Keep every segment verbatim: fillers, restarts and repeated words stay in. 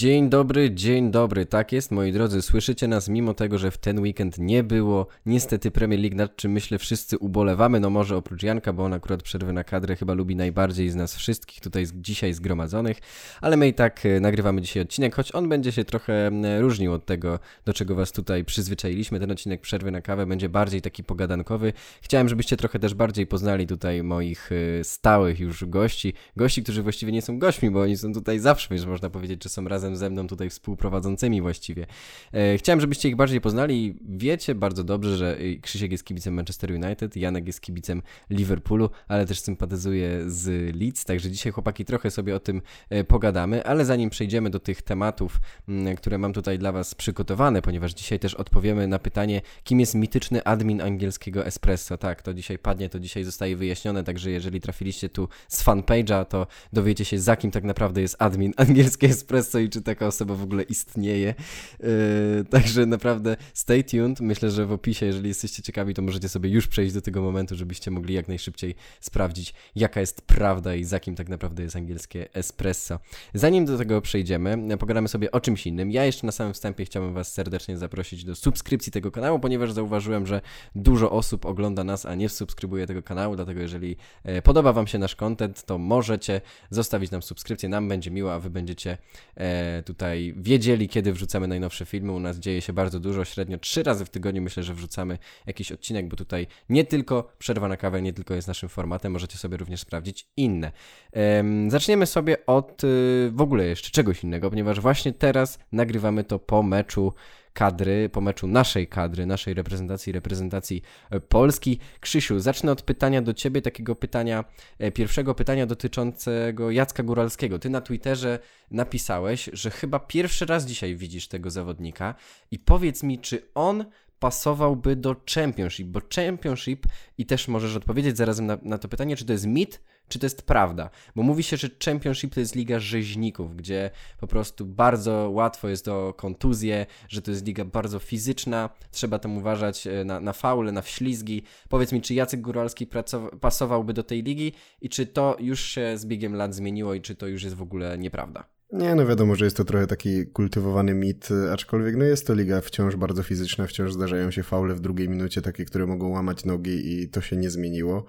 Dzień dobry, dzień dobry, tak jest moi drodzy, słyszycie nas mimo tego, że w ten weekend nie było niestety Premier League, nad czym myślę wszyscy ubolewamy, no może oprócz Janka, bo on akurat przerwy na kadrę chyba lubi najbardziej z nas wszystkich tutaj dzisiaj zgromadzonych, ale my i tak nagrywamy dzisiaj odcinek, choć on będzie się trochę różnił od tego, do czego was tutaj przyzwyczailiśmy. Ten odcinek przerwy na kawę będzie bardziej taki pogadankowy, chciałem żebyście trochę też bardziej poznali tutaj moich stałych już gości, gości, którzy właściwie nie są gośćmi, bo oni są tutaj zawsze, już można powiedzieć, że są razem ze mną tutaj współprowadzącymi właściwie. E, chciałem, żebyście ich bardziej poznali. Wiecie bardzo dobrze, że Krzysiek jest kibicem Manchester United, Janek jest kibicem Liverpoolu, ale też sympatyzuje z Leeds, także dzisiaj chłopaki trochę sobie o tym e, pogadamy, ale zanim przejdziemy do tych tematów, m, które mam tutaj dla was przygotowane, ponieważ dzisiaj też odpowiemy na pytanie, kim jest mityczny admin Angielskiego Espresso. Tak, to dzisiaj padnie, to dzisiaj zostaje wyjaśnione, także jeżeli trafiliście tu z fanpage'a, to dowiecie się, za kim tak naprawdę jest admin Angielskie Espresso i czy taka osoba w ogóle istnieje. Yy, także naprawdę stay tuned. Myślę, że w opisie, jeżeli jesteście ciekawi, to możecie sobie już przejść do tego momentu, żebyście mogli jak najszybciej sprawdzić, jaka jest prawda i za kim tak naprawdę jest Angielskie Espresso. Zanim do tego przejdziemy, pogadamy sobie o czymś innym. Ja jeszcze na samym wstępie chciałbym was serdecznie zaprosić do subskrypcji tego kanału, ponieważ zauważyłem, że dużo osób ogląda nas, a nie subskrybuje tego kanału, dlatego jeżeli podoba wam się nasz content, to możecie zostawić nam subskrypcję. Nam będzie miło, a wy będziecie e, tutaj wiedzieli, kiedy wrzucamy najnowsze filmy. U nas dzieje się bardzo dużo, średnio trzy razy w tygodniu myślę, że wrzucamy jakiś odcinek, bo tutaj nie tylko przerwa na kawę, nie tylko jest naszym formatem, możecie sobie również sprawdzić inne. Um, zaczniemy sobie od y, w ogóle jeszcze czegoś innego, ponieważ właśnie teraz nagrywamy to po meczu kadry, po meczu naszej kadry, naszej reprezentacji, reprezentacji Polski. Krzysiu, zacznę od pytania do ciebie, takiego pytania, pierwszego pytania dotyczącego Jacka Góralskiego. Ty na Twitterze napisałeś, że chyba pierwszy raz dzisiaj widzisz tego zawodnika i powiedz mi, czy on pasowałby do Championship, bo Championship, i też możesz odpowiedzieć zarazem na, na to pytanie, czy to jest mit, czy to jest prawda, bo mówi się, że Championship to jest liga rzeźników, gdzie po prostu bardzo łatwo jest o kontuzję, że to jest liga bardzo fizyczna, trzeba tam uważać na, na faule, na wślizgi. Powiedz mi, czy Jacek Góralski pracował, pasowałby do tej ligi i czy to już się z biegiem lat zmieniło i czy to już jest w ogóle nieprawda? Nie, no wiadomo, że jest to trochę taki kultywowany mit, aczkolwiek no jest to liga wciąż bardzo fizyczna, wciąż zdarzają się faule w drugiej minucie, takie, które mogą łamać nogi i to się nie zmieniło.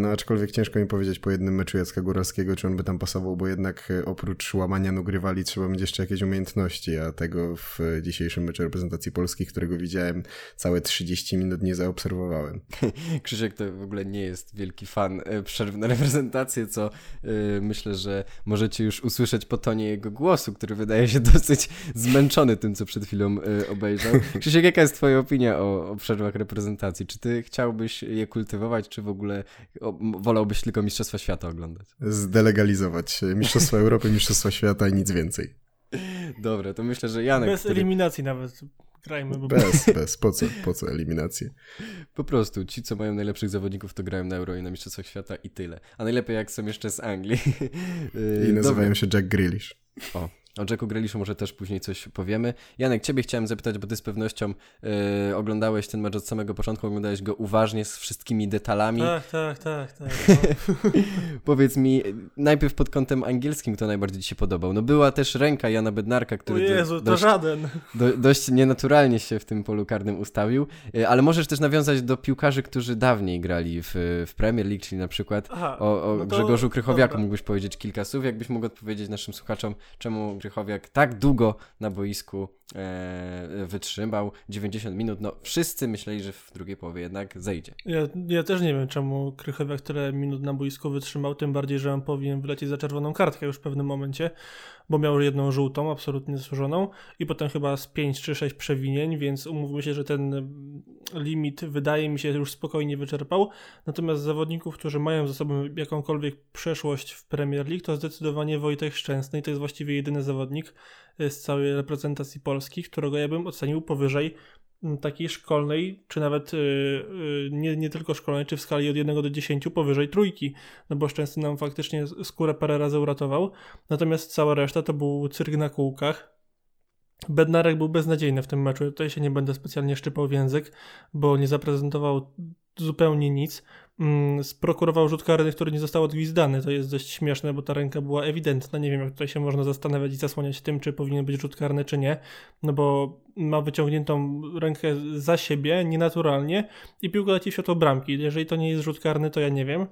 No aczkolwiek ciężko mi powiedzieć po jednym meczu Jacka Góralskiego, czy on by tam pasował, bo jednak oprócz łamania nóg rywali trzeba mieć jeszcze jakieś umiejętności, a tego w dzisiejszym meczu reprezentacji Polski, którego widziałem całe trzydzieści minut, nie zaobserwowałem. Krzysiek to w ogóle nie jest wielki fan przerw na reprezentację, co yy, myślę, że możecie już usłyszeć po tonie jego głosu, który wydaje się dosyć zmęczony tym, co przed chwilą y, obejrzał. Krzysiek, jaka jest twoja opinia o, o przerwach reprezentacji? Czy ty chciałbyś je kultywować, czy w ogóle o, wolałbyś tylko Mistrzostwa Świata oglądać? Zdelegalizować Mistrzostwa Europy, Mistrzostwa Świata i nic więcej. Dobra, to myślę, że Janek... Bez który... eliminacji nawet... Grajmy, bo... Bez, bez, po co, po co eliminacje? Po prostu, ci co mają najlepszych zawodników to grają na Euro i na Mistrzostwach Świata i tyle. A najlepiej jak są jeszcze z Anglii. I nazywają się Jack Grealish. O, o Jacku Grealishu może też później coś powiemy. Janek, ciebie chciałem zapytać, bo ty z pewnością yy, oglądałeś ten mecz od samego początku, oglądałeś go uważnie z wszystkimi detalami. Tak, tak, tak. tak no. Powiedz mi, najpierw pod kątem angielskim, kto najbardziej ci się podobał? No była też ręka Jana Bednarka, który... O Jezu, do, dość, to żaden! Do, dość nienaturalnie się w tym polu karnym ustawił, yy, ale możesz też nawiązać do piłkarzy, którzy dawniej grali w, w Premier League, czyli na przykład Aha, o, o no to, Grzegorzu Krychowiaku dobra. Mógłbyś powiedzieć kilka słów, jakbyś mógł odpowiedzieć naszym słuchaczom, czemu Krychowiak tak długo na boisku e, wytrzymał, dziewięćdziesiąt minut, no wszyscy myśleli, że w drugiej połowie jednak zejdzie. Ja, ja też nie wiem, czemu Krychowiak tyle minut na boisku wytrzymał, tym bardziej, że on powinien wylecieć za czerwoną kartkę już w pewnym momencie, bo miał jedną żółtą, absolutnie zasłużoną i potem chyba z pięć czy sześć przewinień, więc umówmy się, że ten limit wydaje mi się już spokojnie wyczerpał, natomiast zawodników, którzy mają ze sobą jakąkolwiek przeszłość w Premier League, to zdecydowanie Wojtek Szczęsny i to jest właściwie jedyny zawodnik z całej reprezentacji Polski, którego ja bym ocenił powyżej takiej szkolnej, czy nawet yy, nie, nie tylko szkolnej, czy w skali od jeden do dziesięciu powyżej trójki, no bo Szczęsny nam faktycznie skórę parę razy uratował, natomiast cała reszta to był cyrk na kółkach. Bednarek był beznadziejny w tym meczu, tutaj się nie będę specjalnie szczypał w język, bo nie zaprezentował zupełnie nic. sprokurował rzut karny, który nie został odgwizdany. To jest dość śmieszne, bo ta ręka była ewidentna. Nie wiem, jak tutaj się można zastanawiać i zasłaniać tym, czy powinien być rzut karny, czy nie. No bo ma wyciągniętą rękę za siebie, nienaturalnie, i piłka leci w światło bramki. Jeżeli to nie jest rzut karny, to ja nie wiem.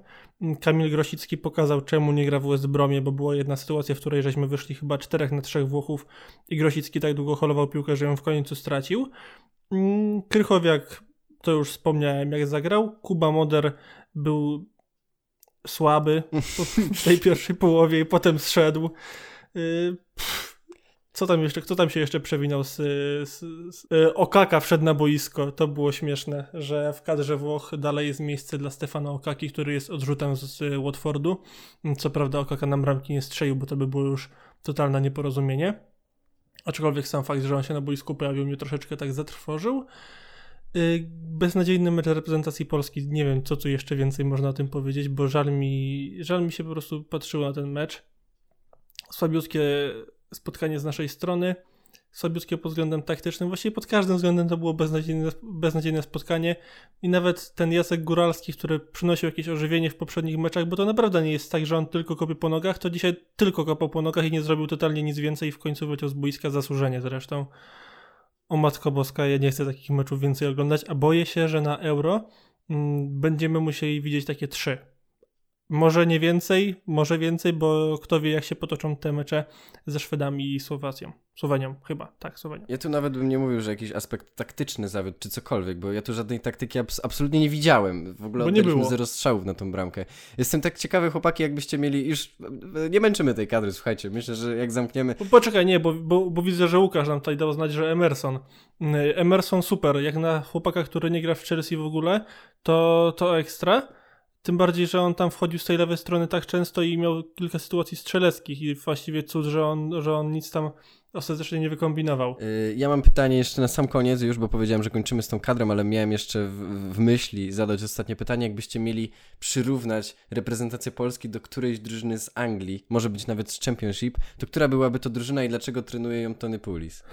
Kamil Grosicki pokazał, czemu nie gra w West Bromie, bo była jedna sytuacja, w której żeśmy wyszli chyba czterech na trzech Włochów i Grosicki tak długo holował piłkę, że ją w końcu stracił. Krychowiak, to już wspomniałem, jak zagrał. Kuba Moder był słaby w tej pierwszej połowie i potem zszedł. Co tam jeszcze, kto tam się jeszcze przewinął? Z, z, z... Okaka wszedł na boisko. To było śmieszne, że w kadrze Włoch dalej jest miejsce dla Stefana Okaki, który jest odrzutem z Watfordu. Co prawda Okaka nam bramki nie strzelił, bo to by było już totalne nieporozumienie. Aczkolwiek sam fakt, że on się na boisku pojawił, mnie troszeczkę tak zatrwożył. Beznadziejny mecz reprezentacji Polski, nie wiem, co tu jeszcze więcej można o tym powiedzieć, bo żal mi, żal mi się po prostu patrzyło na ten mecz. Słabiutkie spotkanie z naszej strony, słabiutkie pod względem taktycznym, właściwie pod każdym względem to było beznadziejne, beznadziejne spotkanie i nawet ten Jacek Góralski, który przynosił jakieś ożywienie w poprzednich meczach, bo to naprawdę nie jest tak, że on tylko kopie po nogach, to dzisiaj tylko kopał po nogach i nie zrobił totalnie nic więcej i w końcu wyciął z boiska zasłużenie zresztą. O matko boska, ja nie chcę takich meczów więcej oglądać, a boję się, że na Euro mm, będziemy musieli widzieć takie trzy. Może nie więcej, może więcej, bo kto wie, jak się potoczą te mecze ze Szwedami i Słowacją. Słowenią chyba, tak, Słowenią. Ja tu nawet bym nie mówił, że jakiś aspekt taktyczny zawiódł, czy cokolwiek, bo ja tu żadnej taktyki abs- absolutnie nie widziałem. W ogóle oddaliśmy zero strzałów na tą bramkę. Jestem tak ciekawy, chłopaki, jakbyście mieli już... Nie męczymy tej kadry, słuchajcie, myślę, że jak zamkniemy... Bo, poczekaj, nie, bo, bo, bo widzę, że Łukasz nam tutaj dał znać, że Emerson. Emerson super, jak na chłopaka, który nie gra w Chelsea w ogóle, to, to ekstra. Tym bardziej, że on tam wchodził z tej lewej strony tak często i miał kilka sytuacji strzeleckich i właściwie cud, że on, że on nic tam ostatecznie nie wykombinował. Ja mam pytanie jeszcze na sam koniec już, bo powiedziałem, że kończymy z tą kadrą, ale miałem jeszcze w, w myśli zadać ostatnie pytanie. Jakbyście mieli przyrównać reprezentację Polski do którejś drużyny z Anglii, może być nawet z Championship, to która byłaby to drużyna i dlaczego trenuje ją Tony Pulis?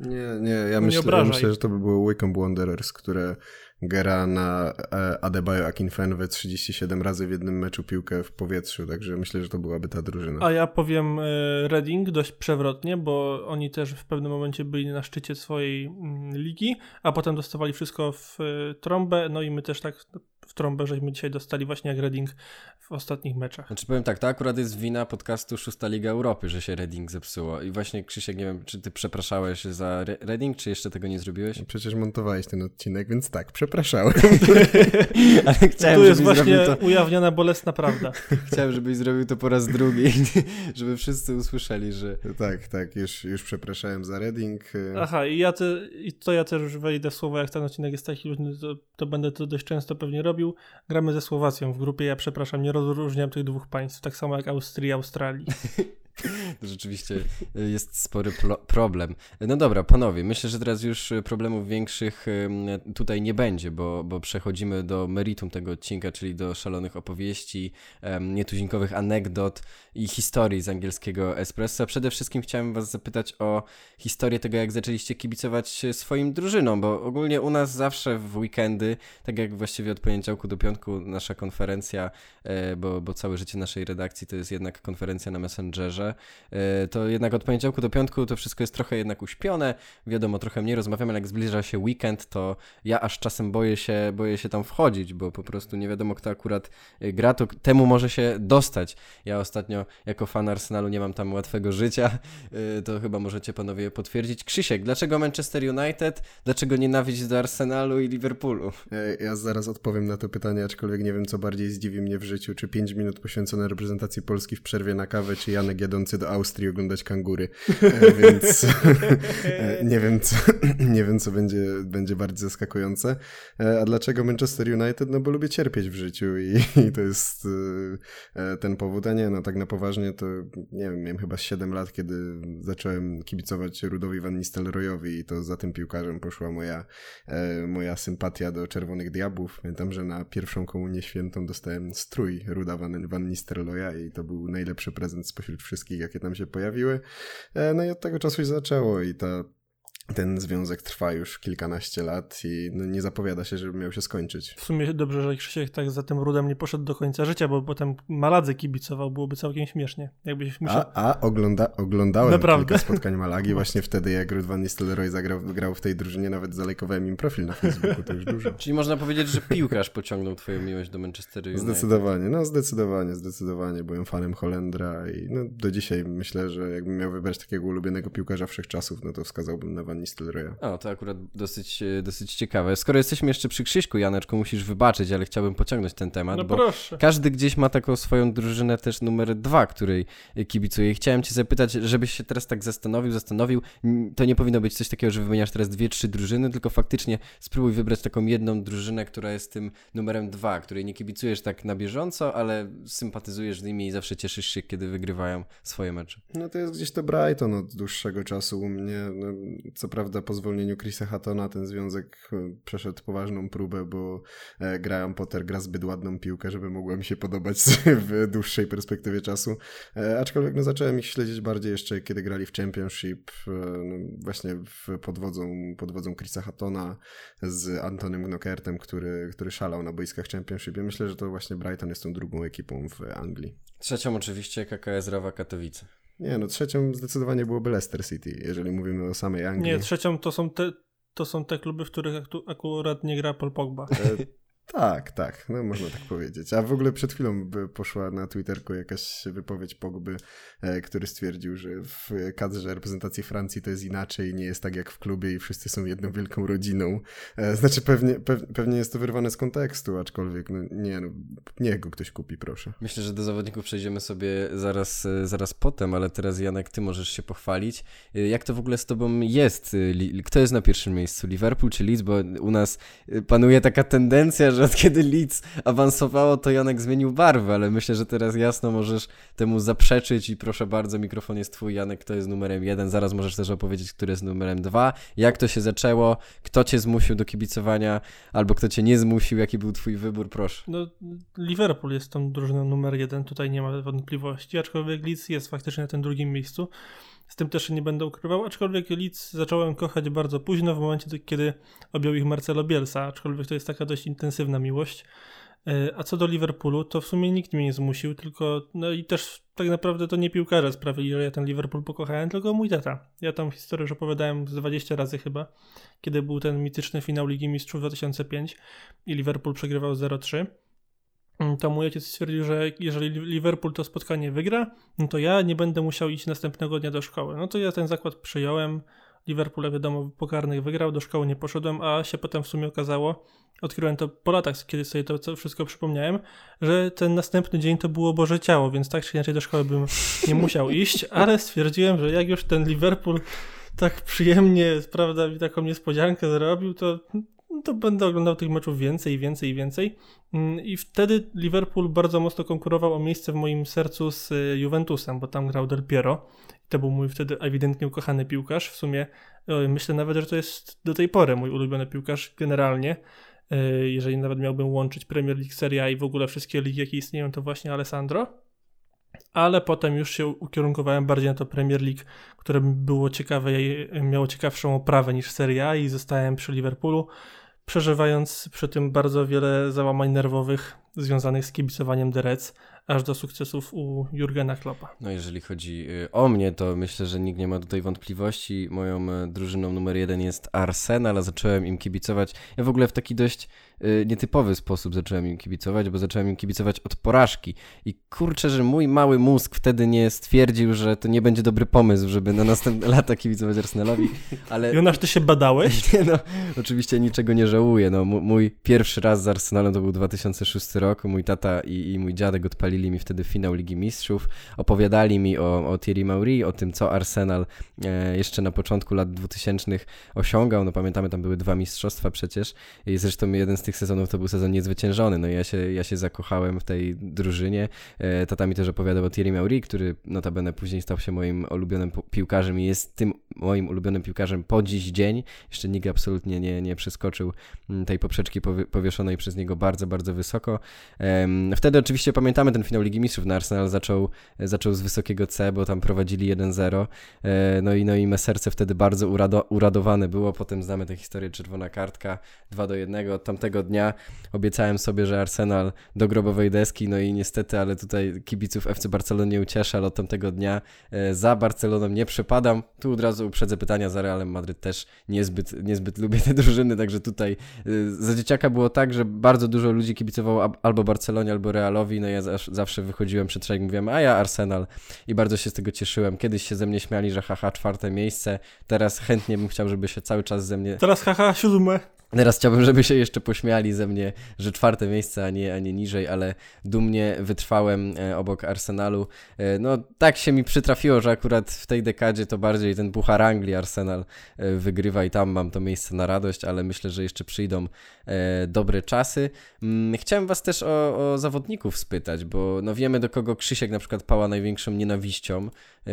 Nie, nie, ja, no myślę, nie ja myślę, że to by było Wycombe Wanderers, które... gra na Adebayo Akinfenwe trzydzieści siedem razy w jednym meczu piłkę w powietrzu, także myślę, że to byłaby ta drużyna. A ja powiem Reading dość przewrotnie, bo oni też w pewnym momencie byli na szczycie swojej ligi, a potem dostawali wszystko w trąbę, no i my też tak w trąbę żeśmy dzisiaj dostali właśnie jak Reading w ostatnich meczach. Znaczy powiem tak, to akurat jest wina podcastu Szósta Liga Europy, że się Reading zepsuło i właśnie Krzysiek, nie wiem, czy ty przepraszałeś za Re- Reading, czy jeszcze tego nie zrobiłeś? Przecież montowałeś ten odcinek, więc tak, przepraszałem. Ale chciałem, tu jest właśnie to... ujawniona bolesna prawda. Chciałem, żebyś zrobił to po raz drugi, żeby wszyscy usłyszeli, że... Tak, tak, już, już przepraszałem za Reading. Aha, i ja te, i to ja też już wejdę w słowa, jak ten odcinek jest taki luźny, to, to będę to dość często pewnie robił. Gramy ze Słowacją w grupie, ja przepraszam, nie rozróżniam tych dwóch państw, tak samo jak Austrii i Australii. To rzeczywiście jest spory plo- problem. No dobra, panowie, myślę, że teraz już problemów większych tutaj nie będzie, bo, bo przechodzimy do meritum tego odcinka, czyli do szalonych opowieści, nietuzinkowych anegdot i historii z angielskiego espresso. Przede wszystkim chciałem was zapytać o historię tego, jak zaczęliście kibicować swoim drużynom, bo ogólnie u nas zawsze w weekendy, tak jak właściwie od poniedziałku do piątku nasza konferencja, bo, bo całe życie naszej redakcji to jest jednak konferencja na Messengerze, to jednak od poniedziałku do piątku to wszystko jest trochę jednak uśpione, wiadomo, trochę mniej rozmawiamy, ale jak zbliża się weekend, to ja aż czasem boję się, boję się tam wchodzić, bo po prostu nie wiadomo, kto akurat gra, to temu może się dostać. Ja ostatnio jako fan Arsenalu nie mam tam łatwego życia, to chyba możecie panowie potwierdzić. Krzysiek, dlaczego Manchester United? Dlaczego nienawiść do Arsenalu i Liverpoolu? Ja zaraz odpowiem na to pytanie, aczkolwiek nie wiem, co bardziej zdziwi mnie w życiu, czy pięć minut poświęcone reprezentacji Polski w przerwie na kawę, czy Janek Jadon do Austrii oglądać kangury, e, więc e, nie wiem, co, nie wiem, co będzie, będzie bardziej zaskakujące. E, a dlaczego Manchester United? No bo lubię cierpieć w życiu i, i to jest e, ten powód, a nie, no tak na poważnie to, nie wiem, miałem chyba siedem lat, kiedy zacząłem kibicować Ruudowi van Nistelrooyowi i to za tym piłkarzem poszła moja, e, moja sympatia do Czerwonych Diabłów. Pamiętam, że na pierwszą komunię świętą dostałem strój Ruuda van, van Nistelrooya i to był najlepszy prezent spośród wszystkich, jakie tam się pojawiły. No i od tego czasu się zaczęło i ta ten związek trwa już kilkanaście lat i no nie zapowiada się, żeby miał się skończyć. W sumie dobrze, że Krzysiek tak za tym Rudem nie poszedł do końca życia, bo potem Maladze kibicował, byłoby całkiem śmiesznie. Jakbyś myślał... A, a ogląda, oglądałem Naprawdę. kilka spotkań Malagi właśnie wtedy, jak Ruud van Nistelrooy zagrał grał w tej drużynie, nawet zalajkowałem im profil na Facebooku, to już dużo. Czyli można powiedzieć, że piłkarz pociągnął twoją miłość do Manchester United. Zdecydowanie, no zdecydowanie, zdecydowanie. Byłem fanem Holendra i no, do dzisiaj myślę, że jakbym miał wybrać takiego ulubionego piłkarza wszechczasów, no to wskazałbym na Van Nistelrooya. O, to akurat dosyć, dosyć ciekawe. Skoro jesteśmy jeszcze przy Krzyśku, Janeczku, musisz wybaczyć, ale chciałbym pociągnąć ten temat, no bo proszę. Każdy gdzieś ma taką swoją drużynę też numer dwa, której kibicuje. I chciałem cię zapytać, żebyś się teraz tak zastanowił, zastanowił, to nie powinno być coś takiego, że wymieniasz teraz dwie, trzy drużyny, tylko faktycznie spróbuj wybrać taką jedną drużynę, która jest tym numerem dwa, której nie kibicujesz tak na bieżąco, ale sympatyzujesz z nimi i zawsze cieszysz się, kiedy wygrywają swoje mecze. No to jest gdzieś to Brighton od dłuższego czasu u mnie. No, co prawda po zwolnieniu Chrisa Houghtona ten związek przeszedł poważną próbę, bo Graham Potter gra zbyt ładną piłkę, żeby mogła mi się podobać w dłuższej perspektywie czasu. Aczkolwiek no, zacząłem ich śledzić bardziej jeszcze, kiedy grali w Championship, no, właśnie w, pod wodzą, pod wodzą Chrisa Houghton z Antonym Knockertem, który, który szalał na boiskach Championship. Ja myślę, że to właśnie Brighton jest tą drugą ekipą w Anglii. Trzecią oczywiście K K S Rawa Katowice. Nie, no trzecią zdecydowanie byłoby Leicester City, jeżeli mówimy o samej Anglii. Nie, trzecią to są te, to są te kluby, w których akurat nie gra Paul Pogba. E, tak, tak, no można tak powiedzieć. A w ogóle przed chwilą poszła na Twitterku jakaś wypowiedź Pogby, e, który stwierdził, że w kadrze reprezentacji Francji to jest inaczej, nie jest tak jak w klubie i wszyscy są jedną wielką rodziną. E, znaczy pewnie, pe, pewnie jest to wyrwane z kontekstu, aczkolwiek no, nie, no, niech go ktoś kupi, proszę. Myślę, że do zawodników przejdziemy sobie zaraz, zaraz potem, ale teraz Janek, ty możesz się pochwalić. Jak to w ogóle z tobą jest? Kto jest na pierwszym miejscu? Liverpool czy Leeds? Bo u nas panuje taka tendencja, że od kiedy Leeds awansowało, to Janek zmienił barwę, ale myślę, że teraz jasno możesz temu zaprzeczyć i proszę bardzo, mikrofon jest twój, Janek, kto jest numerem jeden, zaraz możesz też opowiedzieć, który jest numerem dwa, jak to się zaczęło, kto cię zmusił do kibicowania, albo kto cię nie zmusił, jaki był twój wybór, proszę. No, Liverpool jest tą drużyną numer jeden, tutaj nie ma wątpliwości, aczkolwiek Leeds jest faktycznie na tym drugim miejscu, z tym też nie będę ukrywał, aczkolwiek Leeds zacząłem kochać bardzo późno, w momencie, kiedy objął ich Marcelo Bielsa, aczkolwiek to jest taka dość intensywna miłość. A co do Liverpoolu, to w sumie nikt mnie nie zmusił, tylko, no i też tak naprawdę to nie piłkarze sprawili, że ja ten Liverpool pokochałem, tylko mój tata. Ja tam historię już opowiadałem z dwadzieścia razy chyba, kiedy był ten mityczny finał Ligi Mistrzów dwa tysiące piąty i Liverpool przegrywał zero trzy. To mój ojciec stwierdził, że jeżeli Liverpool to spotkanie wygra, no to ja nie będę musiał iść następnego dnia do szkoły. No to ja ten zakład przyjąłem, Liverpool wiadomo pokarnych wygrał, do szkoły nie poszedłem, a się potem w sumie okazało, odkryłem to po latach, kiedy sobie to wszystko przypomniałem, że ten następny dzień to było Boże Ciało, więc tak czy inaczej do szkoły bym nie musiał iść, ale stwierdziłem, że jak już ten Liverpool tak przyjemnie, prawda, mi taką niespodziankę zrobił, to... to będę oglądał tych meczów więcej i więcej i więcej. I wtedy Liverpool bardzo mocno konkurował o miejsce w moim sercu z Juventusem, bo tam grał Del Piero. To był mój wtedy ewidentnie ukochany piłkarz. W sumie myślę nawet, że to jest do tej pory mój ulubiony piłkarz generalnie. Jeżeli nawet miałbym łączyć Premier League, Serie A i w ogóle wszystkie ligi, jakie istnieją, to właśnie Alessandro. Ale potem już się ukierunkowałem bardziej na to Premier League, które było ciekawe, miało ciekawszą oprawę niż Serie A i zostałem przy Liverpoolu, przeżywając przy tym bardzo wiele załamań nerwowych związanych z kibicowaniem The Reds, aż do sukcesów u Jurgena Kloppa. No jeżeli chodzi o mnie, to myślę, że nikt nie ma tutaj wątpliwości. Moją drużyną numer jeden jest Arsenal, a zacząłem im kibicować. Ja w ogóle w taki dość nietypowy sposób zacząłem im kibicować, bo zacząłem im kibicować od porażki. I kurczę, że mój mały mózg wtedy nie stwierdził, że to nie będzie dobry pomysł, żeby na następne lata kibicować Arsenalowi. Ale... Jonasz, ty się badałeś? Nie, no, oczywiście niczego nie żałuję. No, mój pierwszy raz z Arsenalem to był dwa tysiące szósty rok. Mój tata i, i mój dziadek odpalili mi wtedy finał Ligi Mistrzów, opowiadali mi o, o Thierry Henry, o tym, co Arsenal e, jeszcze na początku lat dwutysięcznych osiągał. No pamiętamy, tam były dwa mistrzostwa przecież i zresztą jeden z tych sezonów to był sezon niezwyciężony. No i ja się, ja się zakochałem w tej drużynie. E, tata mi też opowiadał o Thierry Henry, który notabene później stał się moim ulubionym piłkarzem i jest tym moim ulubionym piłkarzem po dziś dzień. Jeszcze nikt absolutnie nie, nie przeskoczył tej poprzeczki powieszonej przez niego bardzo, bardzo wysoko. Wtedy oczywiście pamiętamy ten finał Ligi Mistrzów, na Arsenal zaczął, zaczął z wysokiego C, bo tam prowadzili jeden zero. No i, no i me serce wtedy bardzo urado, uradowane było. Potem znamy tę historię, czerwona kartka, dwa do jednego. Od tamtego dnia obiecałem sobie, że Arsenal do grobowej deski, no i niestety, ale tutaj kibiców F C Barcelony nie ucieszę, ale od tamtego dnia za Barceloną nie przepadam. Tu od razu uprzedzę pytania, za Realem Madryt też niezbyt, niezbyt lubię te drużyny, także tutaj za dzieciaka było tak, że bardzo dużo ludzi kibicowało albo Barcelonie, albo Realowi, no ja zawsze wychodziłem przed szereg i mówiłem, a ja Arsenal, i bardzo się z tego cieszyłem. Kiedyś się ze mnie śmiali, że haha, czwarte miejsce, teraz chętnie bym chciał, żeby się cały czas ze mnie... Teraz haha, siódme. Teraz chciałbym, żeby się jeszcze pośmiali ze mnie, że czwarte miejsce, a nie, a nie niżej, ale dumnie wytrwałem obok Arsenalu. No tak się mi przytrafiło, że akurat w tej dekadzie to bardziej ten Puchar Anglii Arsenal wygrywa i tam mam to miejsce na radość, ale myślę, że jeszcze przyjdą dobre czasy. Chciałem was też o, o zawodników spytać, bo no wiemy, do kogo Krzysiek na przykład pała największą nienawiścią.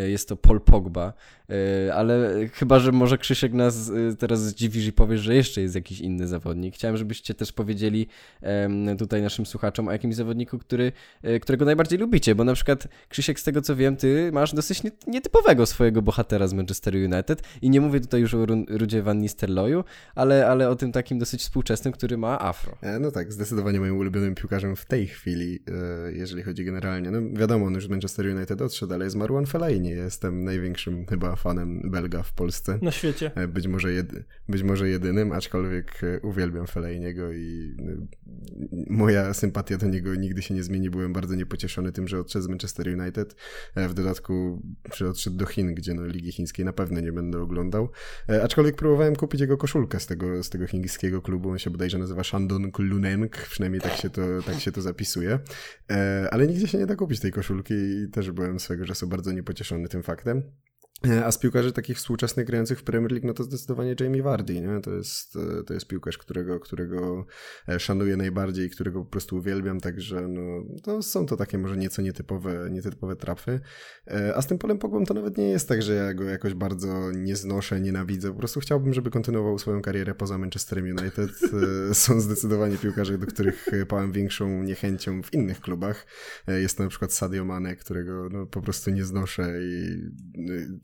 Jest to Paul Pogba, ale chyba, że może Krzysiek nas teraz zdziwisz i powiesz, że jeszcze jest jakiś inny zawodnik. Chciałem, żebyście też powiedzieli tutaj naszym słuchaczom o jakimś zawodniku, który, którego najbardziej lubicie, bo na przykład Krzysiek, z tego co wiem, ty masz dosyć nietypowego swojego bohatera z Manchester United i nie mówię tutaj już o Ruudzie van Nistelrooyu, ale, ale o tym takim dosyć współczesnym, który ma afro. No tak, zdecydowanie moim ulubionym piłkarzem w tej chwili, jeżeli chodzi generalnie, no wiadomo, on już z Manchester United odszedł, ale jest Marouane Fellaini. Jestem największym chyba fanem Belga w Polsce. Na świecie. Być może, jedy, być może jedynym, aczkolwiek uwielbiam Fellainiego i moja sympatia do niego nigdy się nie zmieni. Byłem bardzo niepocieszony tym, że odszedł z Manchester United. W dodatku odszedł do Chin, gdzie no Ligi Chińskiej na pewno nie będę oglądał. Aczkolwiek próbowałem kupić jego koszulkę z tego, z tego chińskiego klubu. On się bodajże nazywa Shandong Luneng, przynajmniej tak się, to, tak się to zapisuje. Ale nigdzie się nie da kupić tej koszulki i też byłem swego czasu bardzo niepocieszony tym faktem. A z piłkarzy takich współczesnych grających w Premier League, no to zdecydowanie Jamie Vardy, nie? To jest, to jest piłkarz, którego, którego szanuję najbardziej, którego po prostu uwielbiam, także no, to są to takie może nieco nietypowe, nietypowe trafy. A z tym Polem Pogbą to nawet nie jest tak, że ja go jakoś bardzo nie znoszę, nienawidzę, po prostu chciałbym, żeby kontynuował swoją karierę poza Manchesterem United. Są zdecydowanie piłkarze, do których pałem większą niechęcią w innych klubach. Jest to na przykład Sadio Mane, którego no, po prostu nie znoszę i,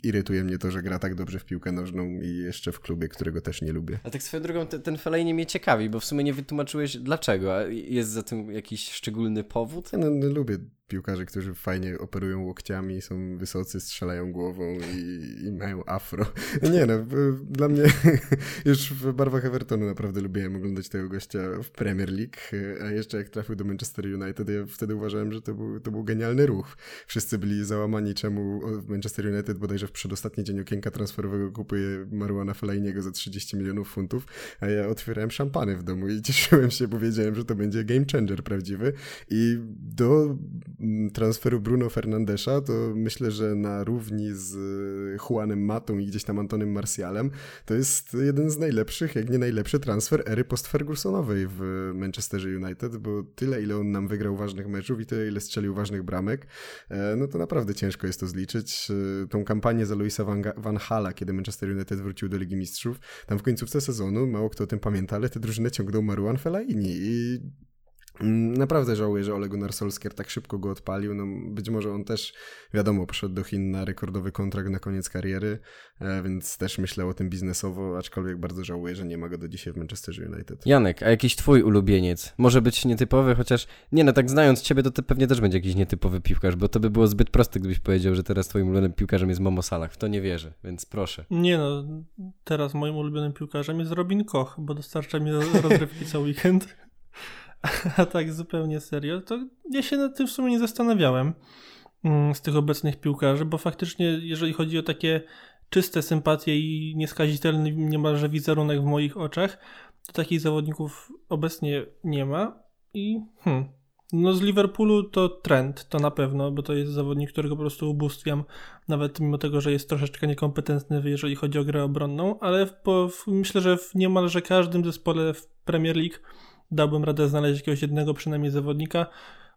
i irytuje mnie to, że gra tak dobrze w piłkę nożną i jeszcze w klubie, którego też nie lubię. A tak swoją drogą, te, ten Fellaini mnie ciekawi, bo w sumie nie wytłumaczyłeś dlaczego. A jest za tym jakiś szczególny powód? Ja no, no, lubię piłkarzy, którzy fajnie operują łokciami, są wysocy, strzelają głową i, i mają afro. Nie no, dla mnie już w barwach Evertonu naprawdę lubiłem oglądać tego gościa w Premier League, a jeszcze jak trafił do Manchester United, ja wtedy uważałem, że to był, to był genialny ruch. Wszyscy byli załamani, czemu Manchester United bodajże w przedostatni dzień okienka transferowego kupuje Marouana Fellainiego za trzydzieści milionów funtów, a ja otwierałem szampany w domu i cieszyłem się, bo wiedziałem, że to będzie game changer prawdziwy. I do transferu Bruno Fernandesza, to myślę, że na równi z Juanem Matą i gdzieś tam Antonym Martialem, to jest jeden z najlepszych, jak nie najlepszy transfer ery post-Fergusonowej w Manchesterze United, bo tyle, ile on nam wygrał ważnych meczów i tyle, ile strzelił ważnych bramek, no to naprawdę ciężko jest to zliczyć. Tą kampanię za Louisa van, van Hala, kiedy Manchester United wrócił do Ligi Mistrzów, tam w końcówce sezonu, mało kto o tym pamięta, ale tę drużynę ciągnął Marouane Fellaini i naprawdę żałuję, że Ole Gunnar Solskjaer tak szybko go odpalił. No, być może on też, wiadomo, poszedł do Chin na rekordowy kontrakt na koniec kariery, więc też myślał o tym biznesowo, aczkolwiek bardzo żałuję, że nie ma go do dzisiaj w Manchester United. Janek, a jakiś twój ulubieniec? Może być nietypowy, chociaż nie no, tak znając ciebie, to, to pewnie też będzie jakiś nietypowy piłkarz, bo to by było zbyt proste, gdybyś powiedział, że teraz twoim ulubionym piłkarzem jest Momo Salah. W to nie wierzę, więc proszę. Nie no, teraz moim ulubionym piłkarzem jest Robin Koch, bo dostarcza mi rozrywki cały weekend. A tak zupełnie serio, to ja się nad tym w sumie nie zastanawiałem z tych obecnych piłkarzy, bo faktycznie jeżeli chodzi o takie czyste sympatie i nieskazitelny niemalże wizerunek w moich oczach, to takich zawodników obecnie nie ma i hmm, no z Liverpoolu to Trent, to na pewno, bo to jest zawodnik, którego po prostu ubóstwiam, nawet mimo tego, że jest troszeczkę niekompetentny, jeżeli chodzi o grę obronną, ale w, w, myślę, że w niemalże każdym zespole w Premier League dałbym radę znaleźć jakiegoś jednego przynajmniej zawodnika,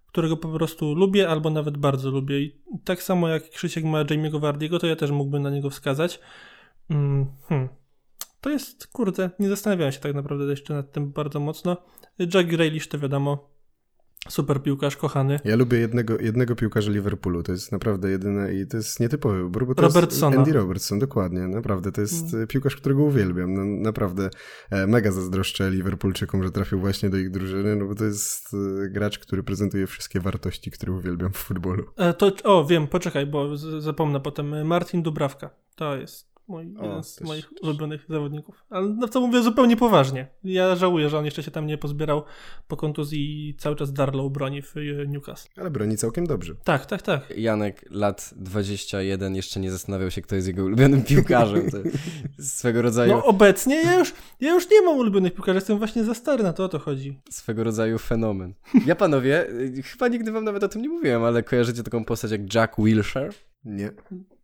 którego po prostu lubię albo nawet bardzo lubię. I tak samo jak Krzysiek ma Jamie'ego Vardiego, to ja też mógłbym na niego wskazać. Hmm. To jest, kurde, nie zastanawiałem się tak naprawdę jeszcze nad tym bardzo mocno. Jack Grealish to wiadomo. Super piłkarz, kochany. Ja lubię jednego, jednego piłkarza Liverpoolu, to jest naprawdę jedyne i to jest nietypowy wybór, bo to Robertsona. Jest Andy Robertson, dokładnie, naprawdę, to jest hmm. piłkarz, którego uwielbiam, no, naprawdę mega zazdroszczę Liverpoolczykom, że trafił właśnie do ich drużyny, no bo to jest gracz, który prezentuje wszystkie wartości, które uwielbiam w futbolu. E, to, o, wiem, poczekaj, bo z, zapomnę potem, Martin Dubravka, to jest Mój, o, jeden z też, moich też. ulubionych zawodników. Ale no, to mówię zupełnie poważnie. Ja żałuję, że on jeszcze się tam nie pozbierał po kontuzji i cały czas Darlow broni w Newcastle. Ale broni całkiem dobrze. Tak, tak, tak. Janek lat dwadzieścia jeden jeszcze nie zastanawiał się, kto jest jego ulubionym piłkarzem. To swego rodzaju... No obecnie ja już, ja już nie mam ulubionych piłkarzy. Jestem właśnie za stary, na to o to chodzi. Swego rodzaju fenomen. Ja panowie, chyba nigdy wam nawet o tym nie mówiłem, ale kojarzycie taką postać jak Jack Wilshere? Nie.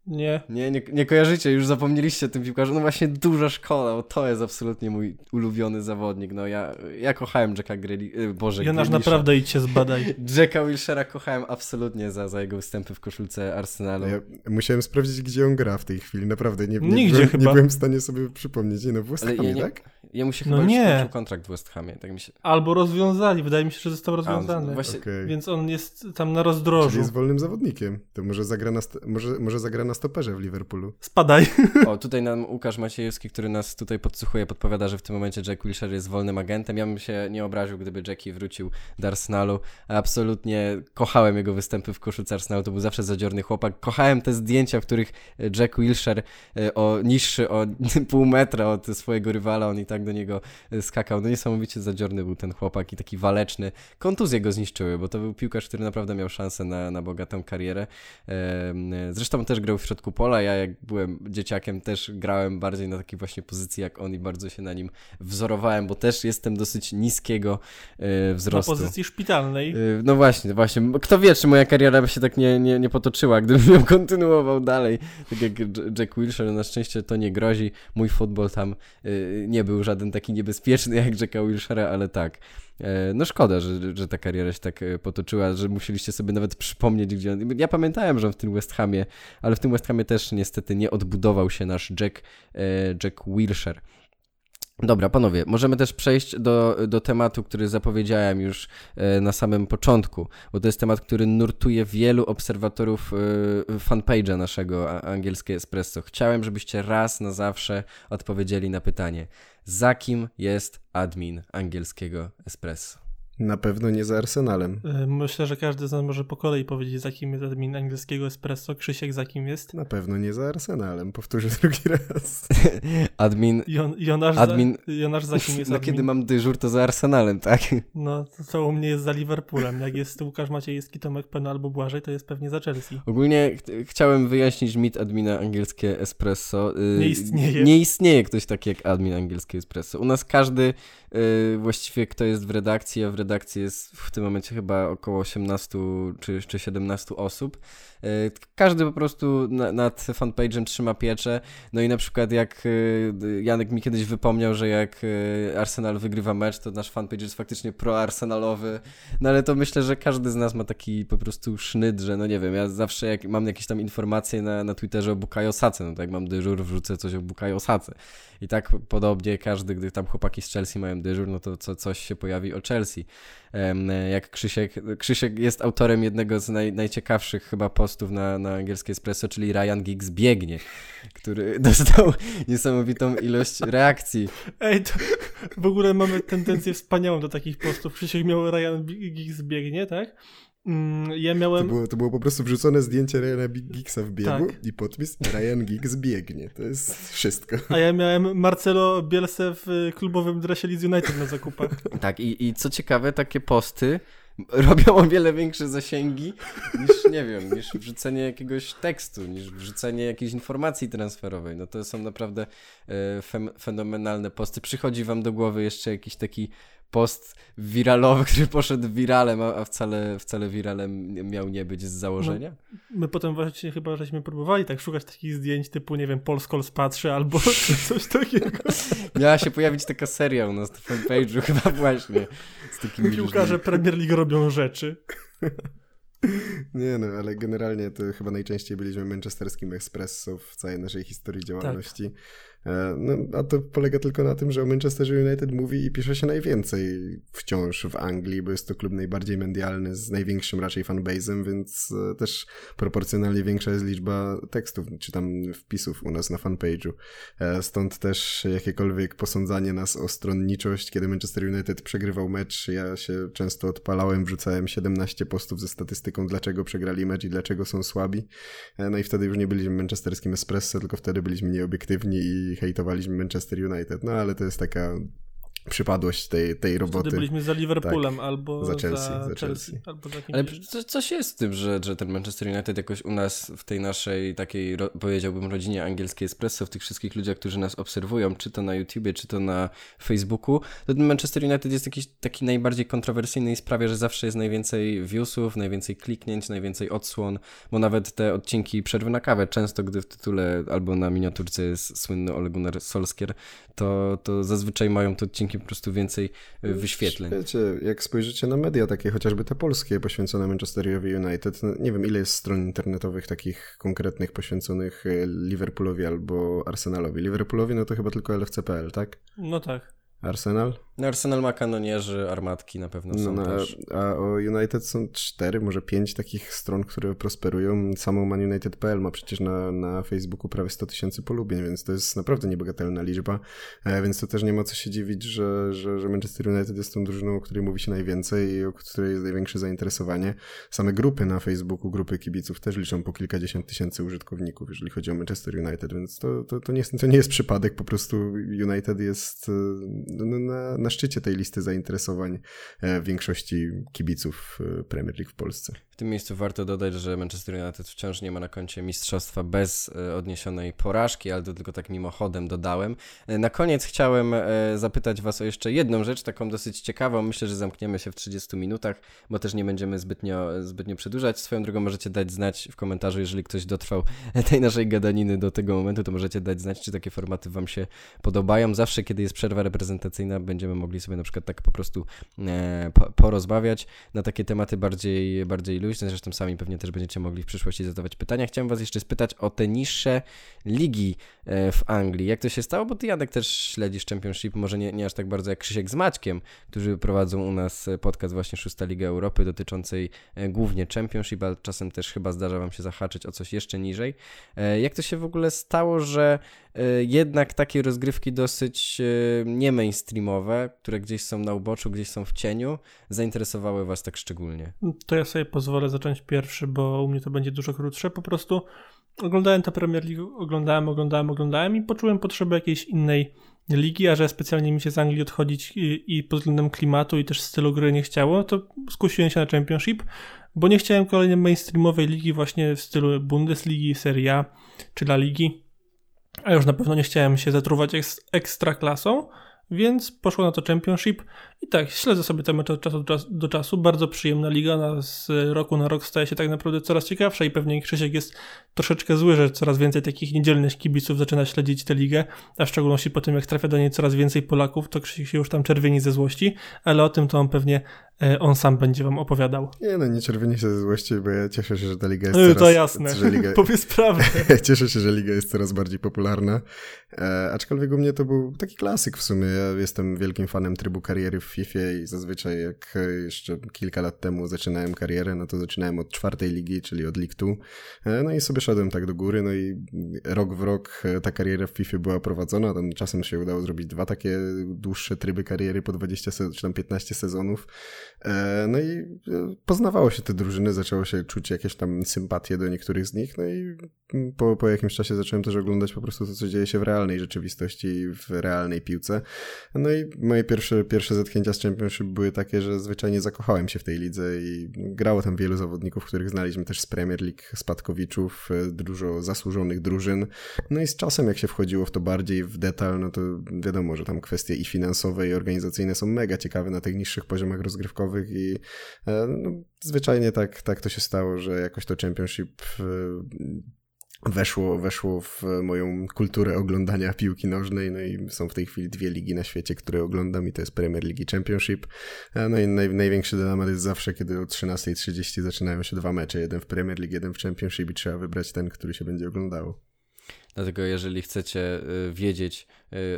Nie. Nie, nie, nie kojarzycie, już zapomnieliście o tym piłkarzu. No właśnie duża szkoda, bo to jest absolutnie mój ulubiony zawodnik. No ja, ja kochałem Jacka Grealisha. Boże, Jonasz, naprawdę idź się zbadaj. Jacka Wilshera kochałem absolutnie za, za jego występy w koszulce Arsenalu. Ja musiałem sprawdzić, gdzie on gra w tej chwili. Naprawdę nie, nie, Nigdzie byłem, chyba. nie byłem w stanie sobie przypomnieć. Nie, no w West Hamie, ja tak? Jemu się no chyba nie. już skończył kontrakt w West Hamie. Tak mi się... Albo rozwiązali, wydaje mi się, że został rozwiązany. A, właśnie... okay. Więc on jest tam na rozdrożu. Czyli jest wolnym zawodnikiem. To może zagra na, st- może, może zagra na stoperze w Liverpoolu. Spadaj. O, tutaj nam Łukasz Maciejewski, który nas tutaj podsłuchuje, podpowiada, że w tym momencie Jack Wilshere jest wolnym agentem. Ja bym się nie obraził, gdyby Jackie wrócił do Arsenalu. Absolutnie kochałem jego występy w koszulce Arsenalu. To był zawsze zadziorny chłopak. Kochałem te zdjęcia, w których Jack Wilshere o niższy o pół metra od swojego rywala, on i tak do niego skakał. No niesamowicie zadziorny był ten chłopak i taki waleczny. Kontuzje go zniszczyły, bo to był piłkarz, który naprawdę miał szansę na, na bogatą karierę. Zresztą też grał w środku pola. Ja jak byłem dzieciakiem też grałem bardziej na takiej właśnie pozycji jak on i bardzo się na nim wzorowałem, bo też jestem dosyć niskiego y, wzrostu. Na pozycji szpitalnej. Y, no właśnie, właśnie. Kto wie, czy moja kariera by się tak nie, nie, nie potoczyła, gdybym ją kontynuował dalej. Tak jak Jack Wilshere, na szczęście to nie grozi. Mój futbol tam y, nie był żaden taki niebezpieczny jak Jacka Wilshera, ale tak. No szkoda, że, że ta kariera się tak potoczyła, że musieliście sobie nawet przypomnieć, gdzie on... Ja pamiętałem, że on w tym West Hamie, ale w tym West Hamie też niestety nie odbudował się nasz Jack, Jack Wilshere. Dobra, panowie, możemy też przejść do, do tematu, który zapowiedziałem już na samym początku, bo to jest temat, który nurtuje wielu obserwatorów fanpage'a naszego Angielskie Espresso. Chciałem, żebyście raz na zawsze odpowiedzieli na pytanie, za kim jest admin Angielskiego Espresso? Na pewno nie za Arsenalem. Myślę, że każdy z nas może po kolei powiedzieć, za kim jest admin Angielskiego Espresso. Krzysiek, za kim jest? Na pewno nie za Arsenalem. Powtórzę drugi raz. Admin... Jon- Jonasz, admin... Za... Jonasz, za kim jest no, admin? No kiedy mam dyżur, to za Arsenalem, tak? No, to, to u mnie jest za Liverpoolem. Jak jest Łukasz Maciejewski, Tomek Pena albo Błażej, to jest pewnie za Chelsea. Ogólnie ch- chciałem wyjaśnić mit admina Angielskie Espresso. Yy, nie istnieje. Nie istnieje ktoś taki jak admin Angielskie Espresso. U nas każdy yy, właściwie, kto jest w redakcji, a w redakcji redakcji jest w tym momencie chyba około osiemnaście czy, czy siedemnaście osób. Każdy po prostu na, nad fanpage'em trzyma pieczę. No i na przykład jak Janek mi kiedyś wypomniał, że jak Arsenal wygrywa mecz, to nasz fanpage jest faktycznie pro-arsenalowy. No ale to myślę, że każdy z nas ma taki po prostu sznyd, że no nie wiem, ja zawsze jak mam jakieś tam informacje na, na Twitterze o Bukayo Sace, no tak jak mam dyżur, wrzucę coś o Bukayo Sace. I tak podobnie każdy, gdy tam chłopaki z Chelsea mają dyżur, no to co, coś się pojawi o Chelsea. Jak Krzysiek, Krzysiek jest autorem jednego z naj, najciekawszych chyba postów na, na Angielskie Espresso, czyli Ryan Giggs biegnie, który dostał niesamowitą ilość reakcji. Ej, to w ogóle mamy tendencję wspaniałą do takich postów. Krzysiek miał Ryan Giggs biegnie, tak? Ja miałem... to, było, to było po prostu wrzucone zdjęcie Ryana Giggsa w biegu, tak. I podpis Ryan Giggs biegnie. To jest wszystko. A ja miałem Marcelo Bielsę w klubowym dresie Leeds United na zakupach. Tak, i, i co ciekawe, takie posty robią o wiele większe zasięgi niż, nie wiem, niż wrzucenie jakiegoś tekstu, niż wrzucenie jakiejś informacji transferowej. No to są naprawdę fem, fenomenalne posty. Przychodzi wam do głowy jeszcze jakiś taki post wiralowy, który poszedł wiralem, a wcale, wcale wiralem miał nie być z założenia? No, my potem właśnie chyba żeśmy próbowali tak szukać takich zdjęć typu, nie wiem, Polskols patrzy albo coś takiego. Miała się pojawić taka seria u nas na fanpage'u chyba właśnie. Z takimi piłkarze Premier League robią rzeczy. Nie no, ale generalnie to chyba najczęściej byliśmy manchesterskim Espresso w całej naszej historii działalności. Tak. No, a to polega tylko na tym, że o Manchesterze United mówi i pisze się najwięcej wciąż w Anglii, bo jest to klub najbardziej medialny, z największym raczej fanbase'em, więc też proporcjonalnie większa jest liczba tekstów, czy tam wpisów u nas na fanpage'u. Stąd też jakiekolwiek posądzanie nas o stronniczość, kiedy Manchester United przegrywał mecz, ja się często odpalałem, wrzucałem siedemnaście postów ze statystyką, dlaczego przegrali mecz i dlaczego są słabi. No i wtedy już nie byliśmy manchesterskim espresso, tylko wtedy byliśmy nieobiektywni i hejtowaliśmy Manchester United, no ale to jest taka przypadłość tej, tej roboty. Wtedy byliśmy za Liverpoolem, tak, albo za Chelsea. Za za Chelsea. Chelsea. Albo za ale co, coś jest z tym, że, że ten Manchester United jakoś u nas w tej naszej takiej, powiedziałbym, rodzinie Angielskie Espresso, w tych wszystkich ludziach, którzy nas obserwują, czy to na YouTubie, czy to na Facebooku, to ten Manchester United jest jakiś taki najbardziej kontrowersyjny i sprawia, że zawsze jest najwięcej viewsów, najwięcej kliknięć, najwięcej odsłon, bo nawet te odcinki Przerwy na kawę, często gdy w tytule albo na miniaturce jest słynny Ole Gunnar Solskjaer, to, to zazwyczaj mają te odcinki po prostu więcej wyświetleń. Wiecie, jak spojrzycie na media takie, chociażby te polskie poświęcone Manchesterowi United, no nie wiem, ile jest stron internetowych takich konkretnych poświęconych Liverpoolowi albo Arsenalowi. Liverpoolowi no to chyba tylko L F C kropka P L, tak? No tak. Arsenal? No Arsenal ma kanonierzy, armatki na pewno są no, też. A, a o United są cztery, może pięć takich stron, które prosperują. Samą Man United kropka P L ma przecież na, na Facebooku prawie sto tysięcy polubień, więc to jest naprawdę niebagatelna liczba, e, więc to też nie ma co się dziwić, że, że, że Manchester United jest tą drużyną, o której mówi się najwięcej i o której jest największe zainteresowanie. Same grupy na Facebooku, grupy kibiców też liczą po kilkadziesiąt tysięcy użytkowników, jeżeli chodzi o Manchester United, więc to, to, to, nie, jest, to nie jest przypadek, po prostu United jest na, na szczycie tej listy zainteresowań e, większości kibiców e, Premier League w Polsce. W tym miejscu warto dodać, że Manchester United wciąż nie ma na koncie mistrzostwa bez e, odniesionej porażki, ale to tylko tak mimochodem dodałem. E, na koniec chciałem e, zapytać was o jeszcze jedną rzecz, taką dosyć ciekawą. Myślę, że zamkniemy się w trzydziestu minutach, bo też nie będziemy zbytnio, zbytnio przedłużać. Swoją drogą możecie dać znać w komentarzu, jeżeli ktoś dotrwał tej naszej gadaniny do tego momentu, to możecie dać znać, czy takie formaty wam się podobają. Zawsze, kiedy jest przerwa reprezentacyjna, będziemy mogli sobie na przykład tak po prostu e, po, porozmawiać na takie tematy bardziej, bardziej luźne, zresztą sami pewnie też będziecie mogli w przyszłości zadawać pytania. Chciałem was jeszcze spytać o te niższe ligi e, w Anglii. Jak to się stało? Bo ty, Janek, też śledzisz Championship, może nie, nie aż tak bardzo jak Krzysiek z Maćkiem, którzy prowadzą u nas podcast właśnie Szósta Liga Europy dotyczącej e, głównie Championship, ale czasem też chyba zdarza wam się zahaczyć o coś jeszcze niżej. E, jak to się w ogóle stało, że e, jednak takie rozgrywki dosyć e, nie mainstreamowe, które gdzieś są na uboczu, gdzieś są w cieniu, zainteresowały was tak szczególnie? To ja sobie pozwolę zacząć pierwszy, bo u mnie to będzie dużo krótsze. Po prostu oglądałem tę Premier League, oglądałem, oglądałem, oglądałem i poczułem potrzebę jakiejś innej ligi, a że specjalnie mi się z Anglii odchodzić i, i pod względem klimatu i też stylu gry nie chciało, to skusiłem się na Championship, bo nie chciałem kolejnej mainstreamowej ligi właśnie w stylu Bundesligi, Serie A czy La Ligi, a już na pewno nie chciałem się zatruwać eks, ekstra klasą, więc poszło na to Championship i tak, śledzę sobie te mecze od czasu do czasu, bardzo przyjemna liga, ona z roku na rok staje się tak naprawdę coraz ciekawsza i pewnie Krzysiek jest troszeczkę zły, że coraz więcej takich niedzielnych kibiców zaczyna śledzić tę ligę, a w szczególności po tym, jak trafia do niej coraz więcej Polaków, to Krzysiek się już tam czerwieni ze złości, ale o tym to on pewnie on sam będzie wam opowiadał. Nie no, nie czerwieni się ze złości, bo ja cieszę się, że ta liga jest no, coraz... No to jasne, liga... powiedz prawdę. Cieszę się, że liga jest coraz bardziej popularna, e, aczkolwiek u mnie to był taki klasyk w sumie. Ja jestem wielkim fanem trybu kariery w FIFA i zazwyczaj jak jeszcze kilka lat temu zaczynałem karierę, no to zaczynałem od czwartej ligi, czyli od League Two, no i sobie szedłem tak do góry, no i rok w rok ta kariera w FIFA była prowadzona, tam czasem się udało zrobić dwa takie dłuższe tryby kariery po dwadzieścia czy tam piętnaście sezonów, no i poznawało się te drużyny, zaczęło się czuć jakieś tam sympatie do niektórych z nich, no i po, po jakimś czasie zacząłem też oglądać po prostu to, co dzieje się w realnej rzeczywistości, w realnej piłce. No i moje pierwsze, pierwsze zetknięcia z Championship były takie, że zwyczajnie zakochałem się w tej lidze i grało tam wielu zawodników, których znaliśmy też z Premier League, spadkowiczów, dużo zasłużonych drużyn. No i z czasem, jak się wchodziło w to bardziej w detal, no to wiadomo, że tam kwestie i finansowe, i organizacyjne są mega ciekawe na tych niższych poziomach rozgrywkowych i no, zwyczajnie tak, tak to się stało, że jakoś to Championship... Weszło, weszło w moją kulturę oglądania piłki nożnej, no i są w tej chwili dwie ligi na świecie, które oglądam i to jest Premier League i Championship, no i naj, największy dylemat jest zawsze, kiedy o trzynasta trzydzieści zaczynają się dwa mecze, jeden w Premier League, jeden w Championship i trzeba wybrać ten, który się będzie oglądało. Dlatego jeżeli chcecie wiedzieć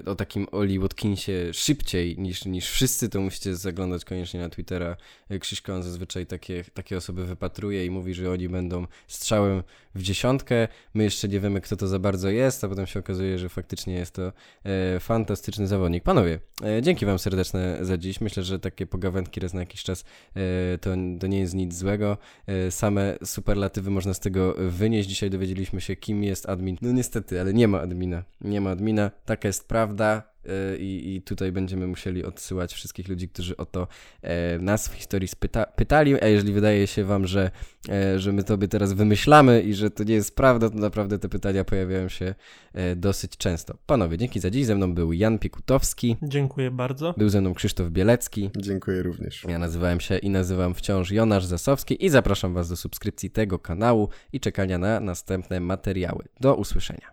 o takim Oli Watkinsie szybciej niż, niż wszyscy, to musicie zaglądać koniecznie na Twittera Krzyśka. On zazwyczaj takie, takie osoby wypatruje i mówi, że oni będą strzałem w dziesiątkę. My jeszcze nie wiemy, kto to za bardzo jest, a potem się okazuje, że faktycznie jest to e, fantastyczny zawodnik. Panowie, e, dzięki wam serdeczne za dziś. Myślę, że takie pogawędki raz na jakiś czas e, to, to nie jest nic złego. E, same superlatywy można z tego wynieść. Dzisiaj dowiedzieliśmy się, kim jest admin. No niestety, ale nie ma admina. Nie ma admina. Taka jest prawda. I, i tutaj będziemy musieli odsyłać wszystkich ludzi, którzy o to e, nas w historii spyta- pytali, a jeżeli wydaje się wam, że, e, że my tobie teraz wymyślamy i że to nie jest prawda, to naprawdę te pytania pojawiają się e, dosyć często. Panowie, dzięki za dziś. Ze mną był Jan Piekutowski. Dziękuję bardzo. Był ze mną Krzysztof Bielecki. Dziękuję również. Ja nazywałem się i nazywam wciąż Jonasz Zasowski i zapraszam was do subskrypcji tego kanału i czekania na następne materiały. Do usłyszenia.